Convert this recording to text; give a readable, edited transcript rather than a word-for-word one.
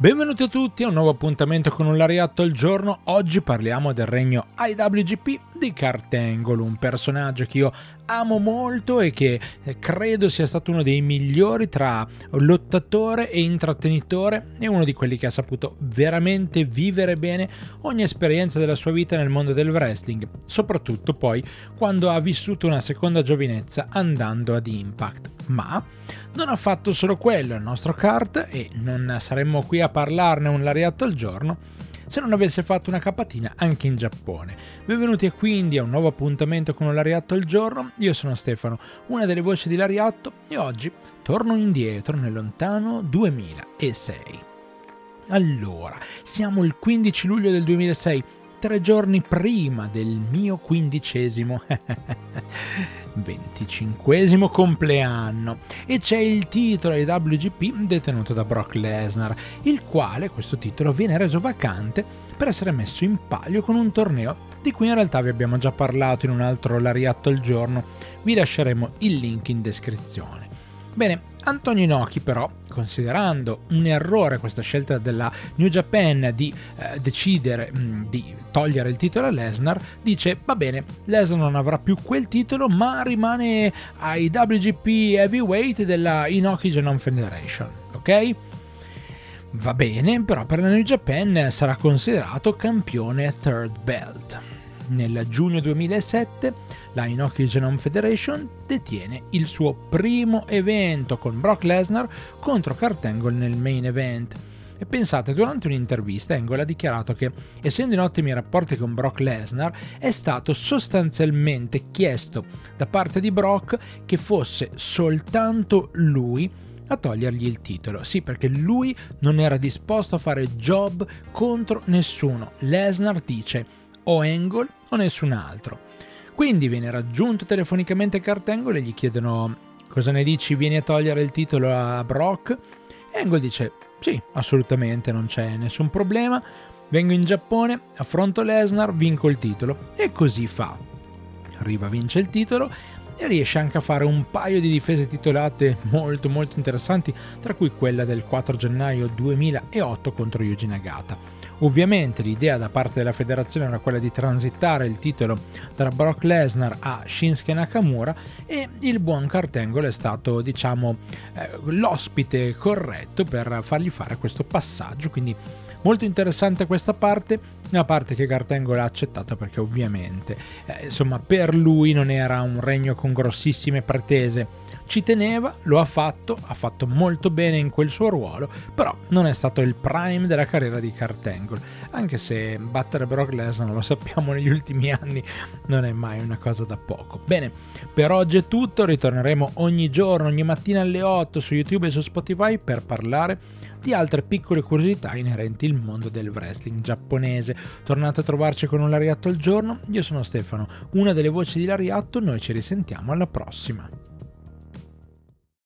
Benvenuti a tutti a un nuovo appuntamento con un Lariato al giorno. Oggi parliamo del regno IWGP di Kurt Angle, un personaggio che io amo molto e che credo sia stato uno dei migliori tra lottatore e intrattenitore, e uno di quelli che ha saputo veramente vivere bene ogni esperienza della sua vita nel mondo del wrestling, soprattutto poi quando ha vissuto una seconda giovinezza andando ad Impact. Ma non ha fatto solo quello il nostro Kurt, e non saremmo qui a parlarne un Lariato al giorno se non avesse fatto una capatina anche in Giappone. Benvenuti quindi a un nuovo appuntamento con Lariato al giorno. Io sono Stefano, una delle voci di Lariato, e oggi torno indietro nel lontano 2006. Allora, siamo il 15 luglio del 2006, 3 giorni prima del mio 25esimo compleanno, e c'è il titolo IWGP detenuto da Brock Lesnar, il quale, questo titolo, viene reso vacante per essere messo in palio con un torneo di cui in realtà vi abbiamo già parlato in un altro Lariato al giorno. Vi lasceremo il link in descrizione. Bene, Antonio Inoki però, considerando un errore questa scelta della New Japan di decidere di togliere il titolo a Lesnar, dice: va bene, Lesnar non avrà più quel titolo ma rimane ai WGP Heavyweight della Inoki Genome Federation, ok? Va bene, però per la New Japan sarà considerato campione third belt. Nel giugno 2007 la Inoki Genome Federation detiene il suo primo evento con Brock Lesnar contro Kurt Angle nel main event. E pensate, durante un'intervista Angle ha dichiarato che, essendo in ottimi rapporti con Brock Lesnar, è stato sostanzialmente chiesto da parte di Brock che fosse soltanto lui a togliergli il titolo. Sì, perché lui non era disposto a fare job contro nessuno. Lesnar dice: o Angle o nessun altro. Quindi viene raggiunto telefonicamente Kurt Angle e gli chiedono: cosa ne dici, vieni a togliere il titolo a Brock? E Angle dice: sì, assolutamente, non c'è nessun problema, vengo in Giappone, affronto Lesnar, vinco il titolo. E così fa. Arriva, vince il titolo e riesce anche a fare un paio di difese titolate molto interessanti, tra cui quella del 4 gennaio 2008 contro Yuji Nagata. Ovviamente l'idea da parte della federazione era quella di transitare il titolo da Brock Lesnar a Shinsuke Nakamura, e il buon Kurt Angle è stato, diciamo, l'ospite corretto per fargli fare questo passaggio. Quindi molto interessante questa parte, una parte che Kurt Angle ha accettato perché ovviamente per lui non era un regno con grossissime pretese. Ci teneva, lo ha fatto molto bene in quel suo ruolo, però non è stato il prime della carriera di Kurt Angle, anche se battere Brock Lesnar, lo sappiamo, negli ultimi anni non è mai una cosa da poco. Bene, per oggi è tutto, ritorneremo ogni giorno, ogni mattina alle 8 su YouTube e su Spotify per parlare di altre piccole curiosità inerenti il mondo del wrestling giapponese. Tornate a trovarci con un Lariato al giorno, io sono Stefano, una delle voci di Lariato, noi ci risentiamo alla prossima.